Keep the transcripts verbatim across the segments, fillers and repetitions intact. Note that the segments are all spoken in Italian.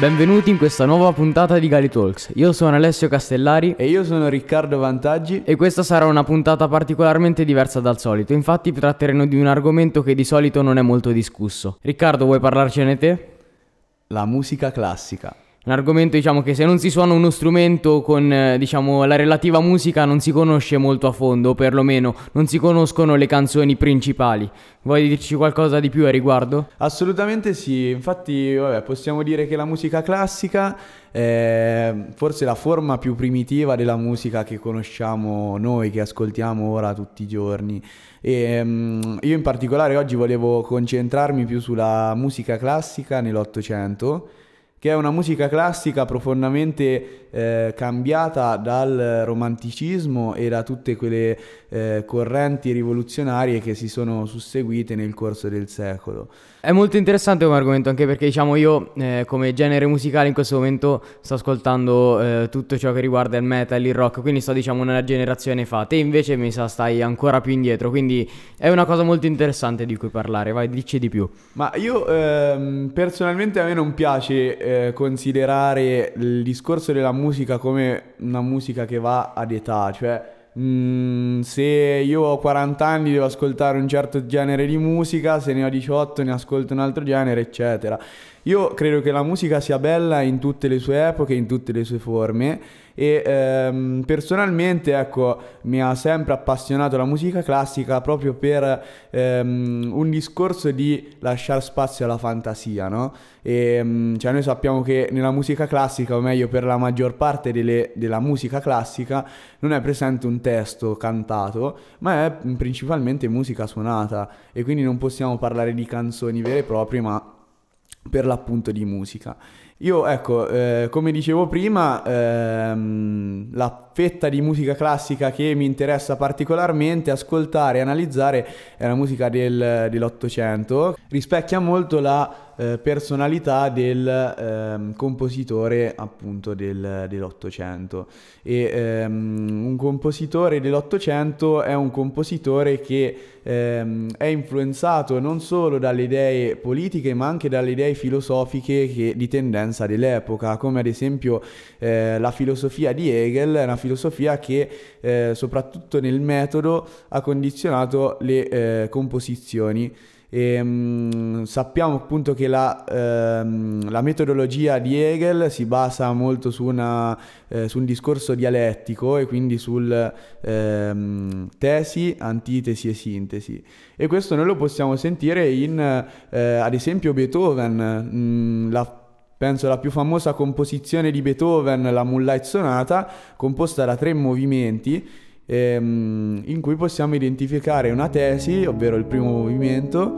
Benvenuti in questa nuova puntata di GaliTalks. Io sono Alessio Castellari e io sono Riccardo Vantaggi e questa sarà una puntata particolarmente diversa dal solito. Infatti tratteremo di un argomento che di solito non è molto discusso. Riccardo, vuoi parlarcene te? La musica classica. Un argomento, diciamo, che se non si suona uno strumento con, diciamo, la relativa musica non si conosce molto a fondo, o perlomeno non si conoscono le canzoni principali. Vuoi dirci qualcosa di più a riguardo? Assolutamente sì, infatti vabbè, possiamo dire che la musica classica è forse la forma più primitiva della musica che conosciamo noi, che ascoltiamo ora tutti i giorni. E um, io in particolare oggi volevo concentrarmi più sulla musica classica nell'Ottocento, che è una musica classica profondamente eh, cambiata dal romanticismo e da tutte quelle eh, correnti rivoluzionarie che si sono susseguite nel corso del secolo. È molto interessante come argomento, anche perché, diciamo, io eh, come genere musicale in questo momento sto ascoltando eh, tutto ciò che riguarda il metal, il rock, quindi sto, diciamo, una generazione fa. Te invece mi sa stai ancora più indietro, quindi è una cosa molto interessante di cui parlare. Vai, dici di più. Ma io ehm, personalmente a me non piace eh, considerare il discorso della musica come una musica che va ad età, cioè mh, se io ho quaranta anni devo ascoltare un certo genere di musica, se ne ho diciotto ne ascolto un altro genere, eccetera. Io credo che la musica sia bella in tutte le sue epoche, in tutte le sue forme e ehm, personalmente, ecco, mi ha sempre appassionato la musica classica proprio per ehm, un discorso di lasciare spazio alla fantasia, no? E, cioè, noi sappiamo che nella musica classica, o meglio per la maggior parte delle, della musica classica, non è presente un testo cantato, ma è principalmente musica suonata e quindi non possiamo parlare di canzoni vere e proprie, ma per l'appunto di musica. Io, ecco, eh, come dicevo prima, ehm, la fetta di musica classica che mi interessa particolarmente ascoltare e analizzare è la musica del, dell'Ottocento. Rispecchia molto la eh, personalità del ehm, compositore, appunto, del, dell'Ottocento. E ehm, un compositore dell'Ottocento è un compositore che ehm, è influenzato non solo dalle idee politiche, ma anche dalle idee filosofiche che, di tendenza dell'epoca, come ad esempio eh, la filosofia di Hegel. È una filosofia che eh, soprattutto nel metodo ha condizionato le eh, composizioni e mh, sappiamo appunto che la, ehm, la metodologia di Hegel si basa molto su, una, eh, su un discorso dialettico e quindi sul ehm, tesi, antitesi e sintesi, e questo noi lo possiamo sentire in eh, ad esempio Beethoven. Mh, la Penso alla più famosa composizione di Beethoven, la Moonlight Sonata, composta da tre movimenti, ehm, in cui possiamo identificare una tesi, ovvero il primo movimento,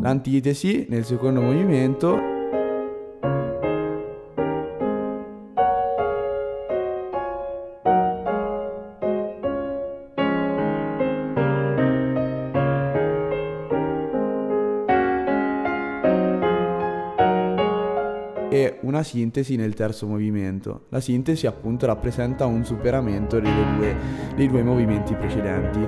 l'antitesi nel secondo movimento, e una sintesi nel terzo movimento. La sintesi, appunto, rappresenta un superamento delle due, dei due movimenti precedenti.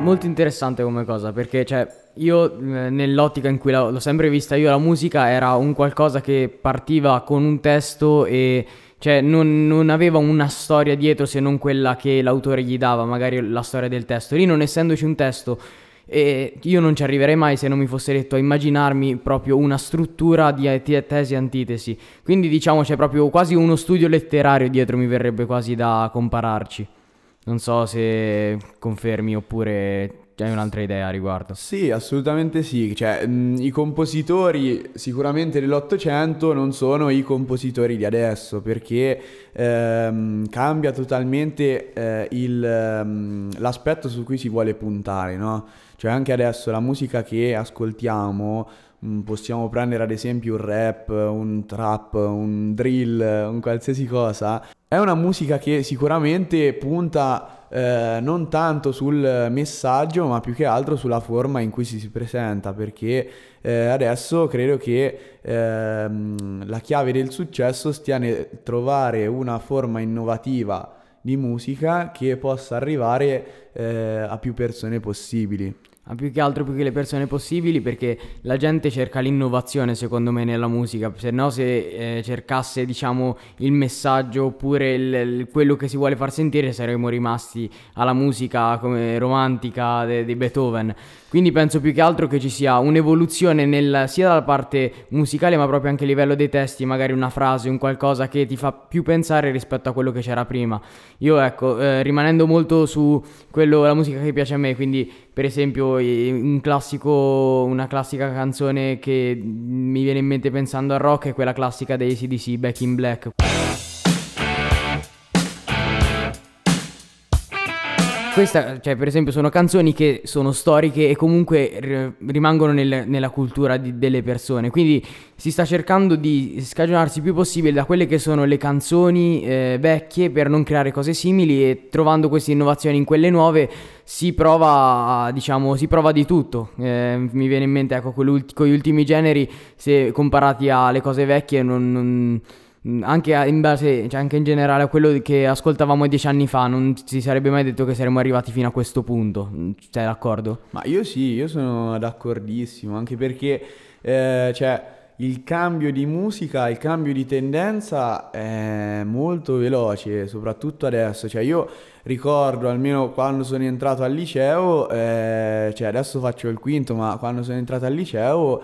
Molto interessante come cosa, perché, cioè, io nell'ottica in cui la, l'ho sempre vista io la musica era un qualcosa che partiva con un testo e, cioè, non, non aveva una storia dietro, se non quella che l'autore gli dava, magari la storia del testo. Lì, non essendoci un testo, e io non ci arriverei mai se non mi fosse detto a immaginarmi proprio una struttura di tesi e antitesi, quindi, diciamo, c'è proprio quasi uno studio letterario dietro, mi verrebbe quasi da compararci. Non so se confermi oppure hai un'altra idea a riguardo. Sì, assolutamente sì. Cioè, mh, i compositori sicuramente dell'Ottocento non sono i compositori di adesso, perché ehm, cambia totalmente eh, il, ehm, l'aspetto su cui si vuole puntare, no? Cioè, anche adesso la musica che ascoltiamo, mh, possiamo prendere ad esempio un rap, un trap, un drill, un qualsiasi cosa. è una musica che sicuramente punta eh, non tanto sul messaggio, ma più che altro sulla forma in cui si si presenta, perché eh, adesso credo che eh, la chiave del successo stia nel trovare una forma innovativa di musica che possa arrivare eh, a più persone possibili. A più che altro più che le persone possibili, perché la gente cerca l'innovazione, secondo me, nella musica. Se no, se eh, cercasse, diciamo, il messaggio oppure il, il, quello che si vuole far sentire, saremmo rimasti alla musica come romantica di Beethoven. Quindi penso più che altro che ci sia un'evoluzione nel, sia dalla parte musicale, ma proprio anche a livello dei testi, magari una frase, un qualcosa che ti fa più pensare rispetto a quello che c'era prima. Io ecco, eh, rimanendo molto su quello, la musica che piace a me, quindi per esempio Un classico, una classica canzone che mi viene in mente pensando al rock è quella classica dei A C D C, Back in Black. Questa, cioè, per esempio, sono canzoni che sono storiche e comunque r- rimangono nel, nella cultura di, delle persone. Quindi si sta cercando di scagionarsi il più possibile da quelle che sono le canzoni eh, vecchie, per non creare cose simili, e trovando queste innovazioni in quelle nuove si prova, diciamo, si prova di tutto. Eh, mi viene in mente, ecco, con gli ultimi generi, se comparati alle cose vecchie, non... non... Anche in base, cioè anche in generale a quello che ascoltavamo dieci anni fa, non si sarebbe mai detto che saremmo arrivati fino a questo punto. Sei d'accordo? Ma io sì, io sono d'accordissimo, anche perché eh, cioè, il cambio di musica, il cambio di tendenza è molto veloce, soprattutto adesso. Cioè, io ricordo, almeno quando sono entrato al liceo, eh, cioè adesso faccio il quinto, ma quando sono entrato al liceo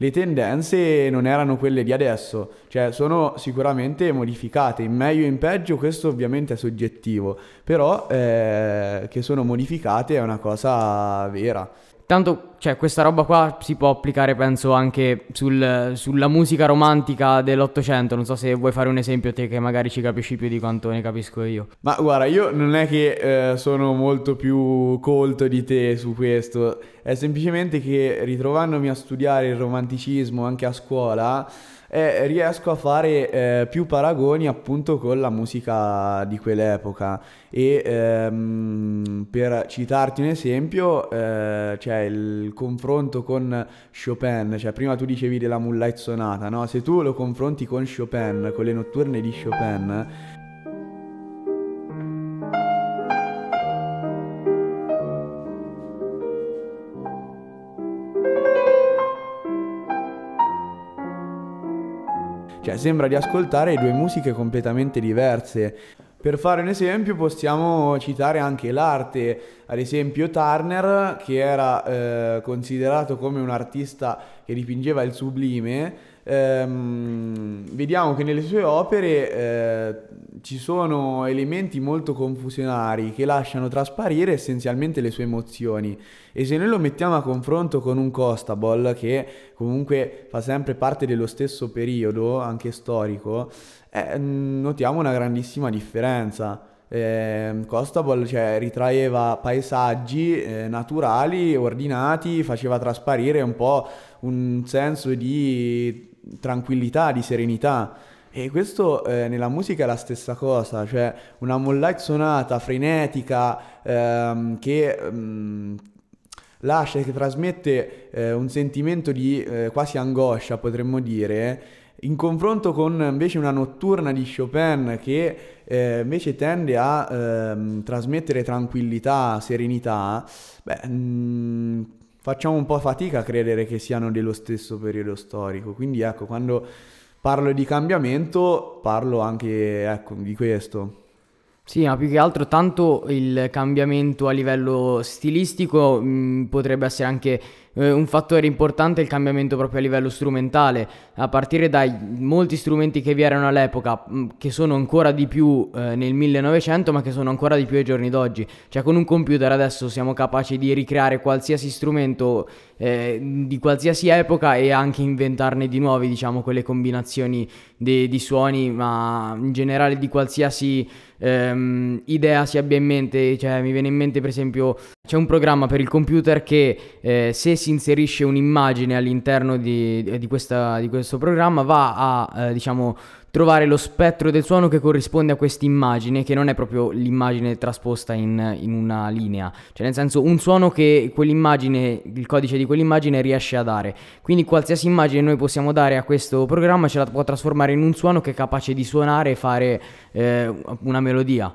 le tendenze non erano quelle di adesso, cioè sono sicuramente modificate, in meglio e in peggio, questo ovviamente è soggettivo, però eh, che sono modificate è una cosa vera. Tanto, cioè, questa roba qua si può applicare, penso, anche sul, sulla musica romantica dell'Ottocento. Non so se vuoi fare un esempio te, che magari ci capisci più di quanto ne capisco io. Ma guarda, io non è che eh, sono molto più colto di te su questo. È semplicemente che, ritrovandomi a studiare il romanticismo anche a scuola, eh, riesco a fare eh, più paragoni appunto con la musica di quell'epoca. E ehm, per citarti un esempio, eh, cioè il confronto con Chopin, cioè prima tu dicevi della Moonlight Sonata, no? Se tu lo confronti con Chopin, con le notturne di Chopin, cioè sembra di ascoltare due musiche completamente diverse. Per fare un esempio possiamo citare anche l'arte, ad esempio Turner, che era eh, considerato come un artista che dipingeva il sublime. Ehm, vediamo che nelle sue opere eh, ci sono elementi molto confusionari che lasciano trasparire essenzialmente le sue emozioni, e se noi lo mettiamo a confronto con un Constable, che comunque fa sempre parte dello stesso periodo, anche storico, Eh, notiamo una grandissima differenza. eh, Constable, cioè, ritraeva paesaggi eh, naturali, ordinati, faceva trasparire un po' un senso di tranquillità, di serenità, e questo eh, nella musica è la stessa cosa. Cioè una Moonlight Sonata frenetica ehm, che ehm, lascia, che trasmette eh, un sentimento di eh, quasi angoscia, potremmo dire, in confronto con invece una notturna di Chopin, che eh, invece tende a eh, trasmettere tranquillità, serenità. Beh, mh, facciamo un po' fatica a credere che siano dello stesso periodo storico. Quindi ecco, quando parlo di cambiamento parlo anche, ecco, di questo. Sì, ma più che altro tanto il cambiamento a livello stilistico mh, potrebbe essere anche eh, un fattore importante, il cambiamento proprio a livello strumentale, a partire dai molti strumenti che vi erano all'epoca, mh, che sono ancora di più eh, nel millenovecento, ma che sono ancora di più ai giorni d'oggi. Cioè, con un computer adesso siamo capaci di ricreare qualsiasi strumento eh, di qualsiasi epoca, e anche inventarne di nuovi, diciamo, quelle combinazioni de- di suoni, ma in generale di qualsiasi Um, idea si abbia in mente. Cioè mi viene in mente, per esempio, c'è un programma per il computer che eh, se si inserisce un'immagine all'interno di, di, questa, di questo programma, va a eh, diciamo trovare lo spettro del suono che corrisponde a quest'immagine, che non è proprio l'immagine trasposta in, in una linea, cioè nel senso un suono che quell'immagine, il codice di quell'immagine riesce a dare. Quindi qualsiasi immagine noi possiamo dare a questo programma ce la può trasformare in un suono che è capace di suonare e fare eh, una melodia.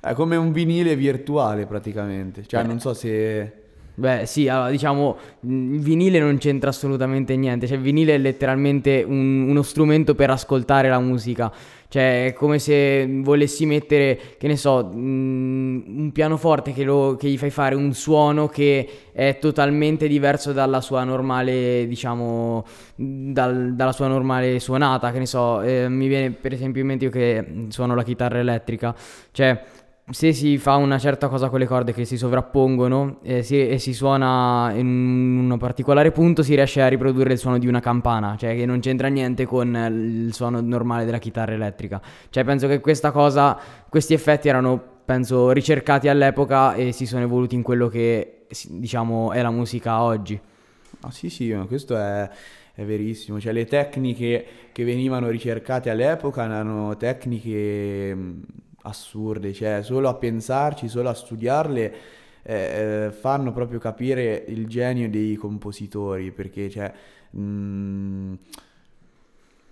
È come un vinile virtuale praticamente, cioè eh. non so se... Beh sì, allora, diciamo il vinile non c'entra assolutamente niente, cioè il vinile è letteralmente un, uno strumento per ascoltare la musica, cioè è come se volessi mettere, che ne so, un pianoforte che, lo, che gli fai fare un suono che è totalmente diverso dalla sua normale, diciamo, dal, dalla sua normale suonata, che ne so, eh, mi viene per esempio in mente io che suono la chitarra elettrica, cioè... Se si fa una certa cosa con le corde che si sovrappongono eh, si, e si suona in un particolare punto, si riesce a riprodurre il suono di una campana, cioè che non c'entra niente con il suono normale della chitarra elettrica. Cioè penso che questa cosa, questi effetti erano, penso, ricercati all'epoca e si sono evoluti in quello che, diciamo, è la musica oggi. Ah sì sì, questo è... È verissimo, cioè le tecniche che venivano ricercate all'epoca erano tecniche assurde, cioè solo a pensarci, solo a studiarle eh, fanno proprio capire il genio dei compositori, perché cioè, mh,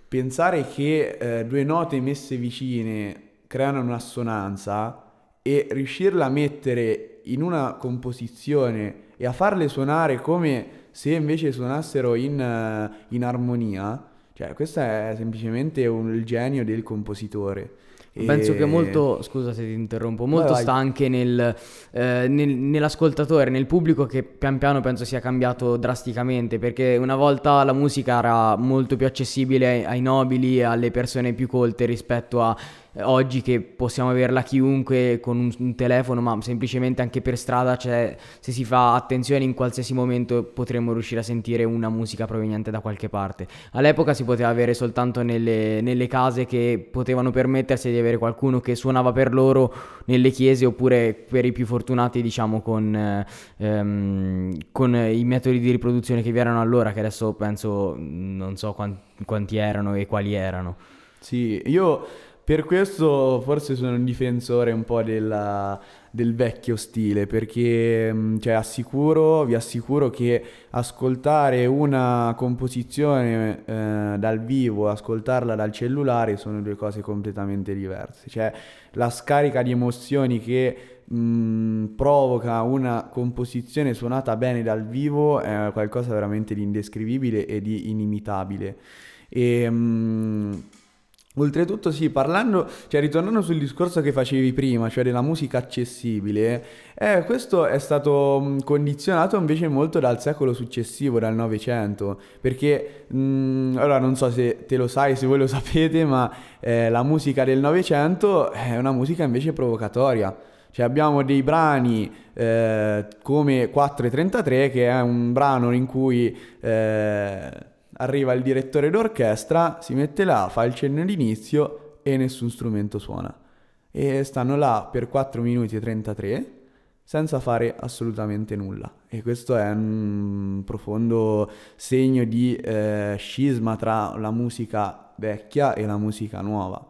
pensare che eh, due note messe vicine creano un'assonanza e riuscirla a mettere in una composizione e a farle suonare come... se invece suonassero in, in armonia, cioè questo è semplicemente un, il genio del compositore. E... Penso che molto, scusa se ti interrompo, molto vai, vai. sta anche nel, eh, nel, nell'ascoltatore, nel pubblico, che pian piano penso sia cambiato drasticamente, perché una volta la musica era molto più accessibile ai, ai nobili e alle persone più colte rispetto a oggi, che possiamo averla chiunque con un, un telefono, ma semplicemente anche per strada, cioè se si fa attenzione in qualsiasi momento potremmo riuscire a sentire una musica proveniente da qualche parte. All'epoca si poteva avere soltanto nelle, nelle case che potevano permettersi di avere qualcuno che suonava per loro nelle chiese, oppure per i più fortunati, diciamo, con, ehm, con i metodi di riproduzione che vi erano allora, che adesso penso non so quanti, quanti erano e quali erano. Sì, io... Per questo forse sono un difensore un po' della, del vecchio stile, perché cioè, assicuro, vi assicuro che ascoltare una composizione eh, dal vivo e ascoltarla dal cellulare sono due cose completamente diverse. Cioè la scarica di emozioni che mh, provoca una composizione suonata bene dal vivo è qualcosa veramente di indescrivibile e di inimitabile. E... Mh, Oltretutto sì, parlando, cioè ritornando sul discorso che facevi prima, cioè della musica accessibile, eh, questo è stato condizionato invece molto dal secolo successivo, dal Novecento, perché, mh, allora non so se te lo sai, se voi lo sapete, ma eh, la musica del Novecento è una musica invece provocatoria. Cioè abbiamo dei brani eh, come quattro e trentatré, che è un brano in cui... Eh, arriva il direttore d'orchestra, si mette là, fa il cenno d'inizio e nessun strumento suona. E stanno là per quattro minuti e trentatré senza fare assolutamente nulla. E questo è un profondo segno di eh, scisma tra la musica vecchia e la musica nuova.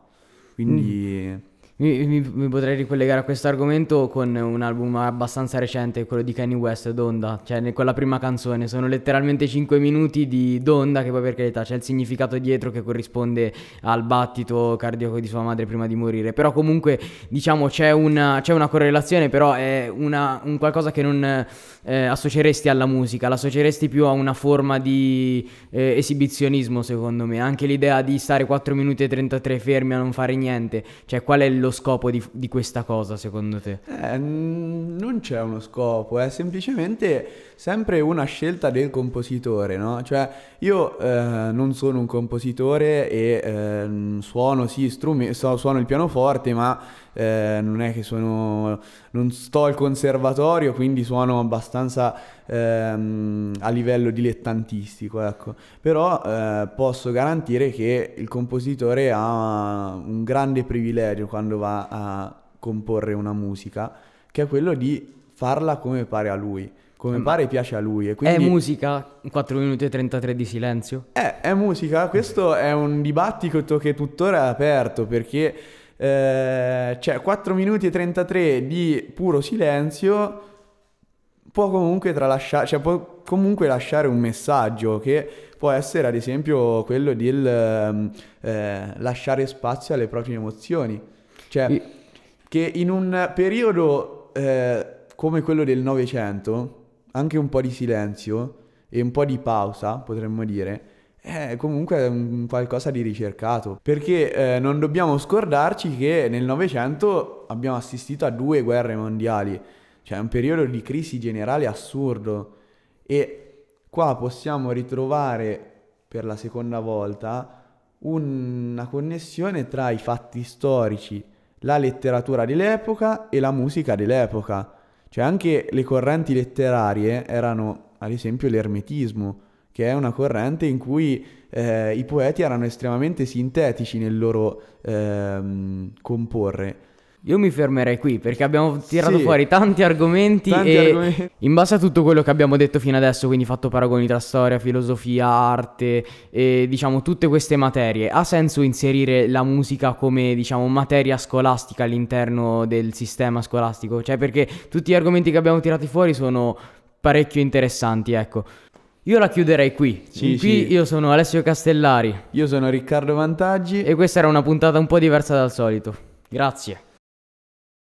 Quindi... Mm. Mi, mi, mi potrei ricollegare a questo argomento con un album abbastanza recente, quello di Kanye West, Donda, cioè con la prima canzone sono letteralmente cinque minuti di Donda, che poi per carità c'è il significato dietro che corrisponde al battito cardiaco di sua madre prima di morire, però comunque diciamo c'è una, c'è una correlazione, però è una, un qualcosa che non eh, associeresti alla musica, l'associeresti più a una forma di eh, esibizionismo, secondo me. Anche l'idea di stare quattro minuti e trentatré fermi a non fare niente, cioè qual è il lo scopo di, di questa cosa, secondo te? Eh, non c'è uno scopo, è semplicemente sempre una scelta del compositore, no? Cioè io eh, non sono un compositore e eh, suono sì strumenti, suono il pianoforte, ma eh, non è che sono, non sto al conservatorio, quindi suono abbastanza ehm, a livello dilettantistico, ecco. Però eh, posso garantire che il compositore ha un grande privilegio quando va a comporre una musica, che è quello di farla come pare a lui, Come pare piace a lui e quindi... È musica quattro minuti e trentatré di silenzio? È, è musica, questo è un dibattito che tuttora è aperto perché eh, cioè quattro minuti e trentatré di puro silenzio può comunque tralasciare, cioè può comunque lasciare un messaggio che può essere ad esempio quello del eh, lasciare spazio alle proprie emozioni, cioè e... che in un periodo eh, come quello del Novecento anche un po' di silenzio e un po' di pausa, potremmo dire, è comunque un qualcosa di ricercato. Perché eh, non dobbiamo scordarci che nel Novecento abbiamo assistito a due guerre mondiali, cioè un periodo di crisi generale assurdo. E qua possiamo ritrovare per la seconda volta un- una connessione tra i fatti storici, la letteratura dell'epoca e la musica dell'epoca. Cioè anche le correnti letterarie erano, ad esempio, l'ermetismo, che è una corrente in cui eh, i poeti erano estremamente sintetici nel loro ehm, comporre. Io mi fermerei qui perché abbiamo tirato sì. fuori tanti argomenti tanti e argomenti. In base a tutto quello che abbiamo detto fino adesso, quindi fatto paragoni tra storia, filosofia, arte e diciamo tutte queste materie, ha senso inserire la musica come diciamo materia scolastica all'interno del sistema scolastico? Cioè perché tutti gli argomenti che abbiamo tirati fuori sono parecchio interessanti, ecco. Io la chiuderei qui. Sì, qui sì. Io sono Alessio Castellari. Io sono Riccardo Vantaggi. E questa era una puntata un po' diversa dal solito. Grazie.